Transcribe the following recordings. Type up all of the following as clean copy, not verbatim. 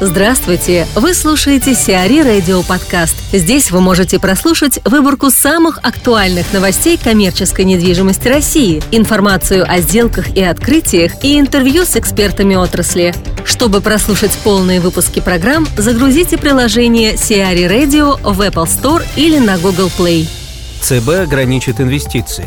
Здравствуйте! Вы слушаете CRE Radio подкаст. Здесь вы можете прослушать выборку самых актуальных новостей коммерческой недвижимости России, информацию о сделках и открытиях и интервью с экспертами отрасли. Чтобы прослушать полные выпуски программ, загрузите приложение CRE Radio в Apple Store или на Google Play. ЦБ ограничит инвестиции.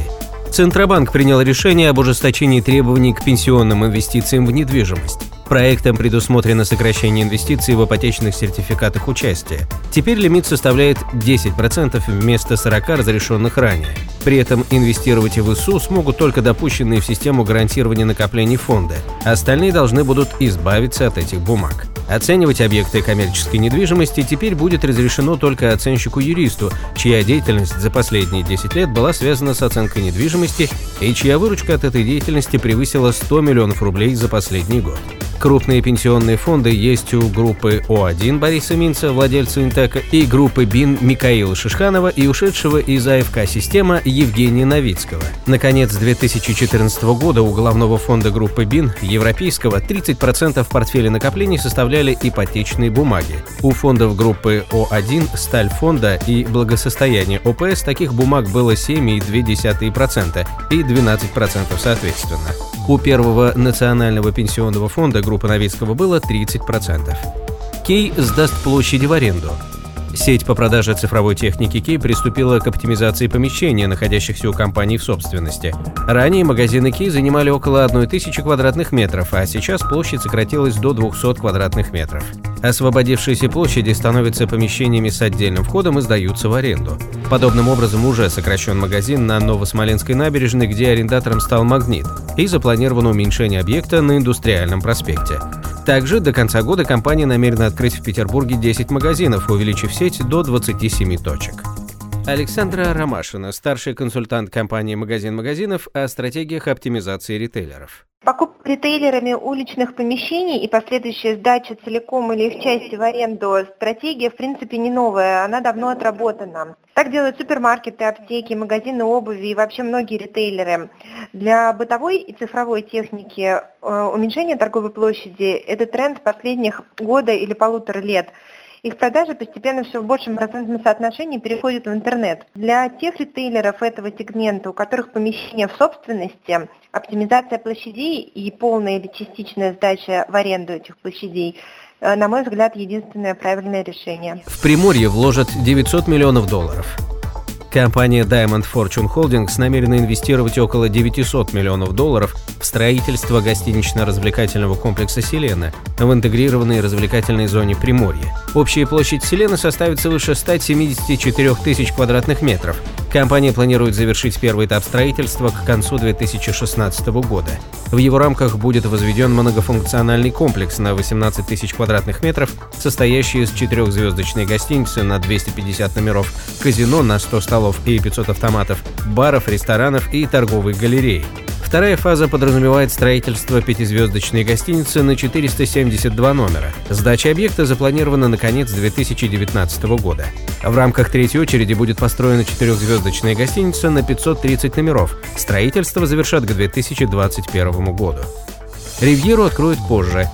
Центробанк принял решение об ужесточении требований к пенсионным инвестициям в недвижимость. Проектом предусмотрено сокращение инвестиций в ипотечных сертификатах участия. Теперь лимит составляет 10% вместо 40%, разрешенных ранее. При этом инвестировать в ИСУ смогут только допущенные в систему гарантирования накоплений фонда. Остальные должны будут избавиться от этих бумаг. Оценивать объекты коммерческой недвижимости теперь будет разрешено только оценщику-юристу, чья деятельность за последние 10 лет была связана с оценкой недвижимости и чья выручка от этой деятельности превысила 100 миллионов рублей за последний год. Крупные пенсионные фонды есть у группы О-1 Бориса Минца, владельца Интека, и группы БИН Микаила Шишханова и ушедшего из АФК «Система» Евгения Новицкого. Наконец, с 2014 года у главного фонда группы БИН, европейского, 30% портфеля накоплений составляли ипотечные бумаги. У фондов группы О-1, Стальфонда и Благосостояние ОПС таких бумаг было 7,2% и 12% соответственно. У Первого национального пенсионного фонда группы Новицкого было 30%. Ки сдаст площади в аренду. Сеть по продаже цифровой техники Ки приступила к оптимизации помещений, находящихся у компании в собственности. Ранее магазины Ки занимали около 1000 квадратных метров, а сейчас площадь сократилась до 200 квадратных метров. Освободившиеся площади становятся помещениями с отдельным входом и сдаются в аренду. Подобным образом уже сокращен магазин на Новосмоленской набережной, где арендатором стал «Магнит», и запланировано уменьшение объекта на Индустриальном проспекте. Также до конца года компания намерена открыть в Петербурге 10 магазинов, увеличив сеть до 27 точек. Александра Ромашина, старший консультант компании «Магазин магазинов», о стратегиях оптимизации ритейлеров. Покупка ритейлерами уличных помещений и последующая сдача целиком или их части в аренду – стратегия, в принципе, не новая, она давно отработана. Так делают супермаркеты, аптеки, магазины обуви и вообще многие ритейлеры. Для бытовой и цифровой техники уменьшение торговой площади – это тренд последних года или полутора лет. Их продажи постепенно все в большем процентном соотношении переходят в интернет. Для тех ритейлеров этого сегмента, у которых помещение в собственности, оптимизация площадей и полная или частичная сдача в аренду этих площадей, на мой взгляд, единственное правильное решение. В Приморье вложат $900 миллионов. Компания Diamond Fortune Holdings намерена инвестировать около $900 миллионов в строительство гостинично-развлекательного комплекса «Селена» в интегрированной развлекательной зоне Приморья. Общая площадь «Селена» составит свыше 174 тысяч квадратных метров. Компания планирует завершить первый этап строительства к концу 2016 года. В его рамках будет возведен многофункциональный комплекс на 18 тысяч квадратных метров, состоящий из 4-звездочной гостиницы на 250 номеров, казино на 100 столов и 500 автоматов, баров, ресторанов и торговой галереи. Вторая фаза подразумевает строительство 5-звездочной гостиницы на 472 номера. Сдача объекта запланирована на конец 2019 года. В рамках третьей очереди будет построена 4-звездочная гостиница на 530 номеров. Строительство завершат к 2021 году. Ривьеру откроют позже.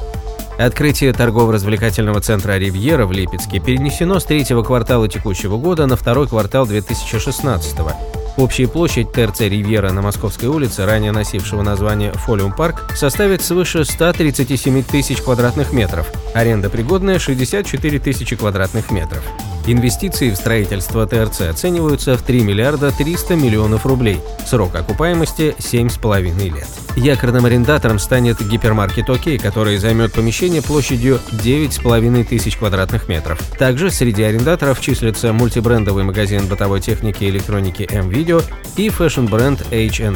Открытие торгово-развлекательного центра «Ривьера» в Липецке перенесено с третьего квартала текущего года на второй квартал 2016 года. Общая площадь ТРЦ «Ривьера» на Московской улице, ранее носившего название «Фолиум-парк», составит свыше 137 тысяч квадратных метров, аренда пригодная – 64 тысячи квадратных метров. Инвестиции в строительство ТРЦ оцениваются в $3 300 000 000, срок окупаемости – 7,5 лет. Якорным арендатором станет гипермаркет ОК, который займет помещение площадью 9,5 тысяч квадратных метров. Также среди арендаторов числятся мультибрендовый магазин бытовой техники и электроники М-Видео и фэшн-бренд H&M.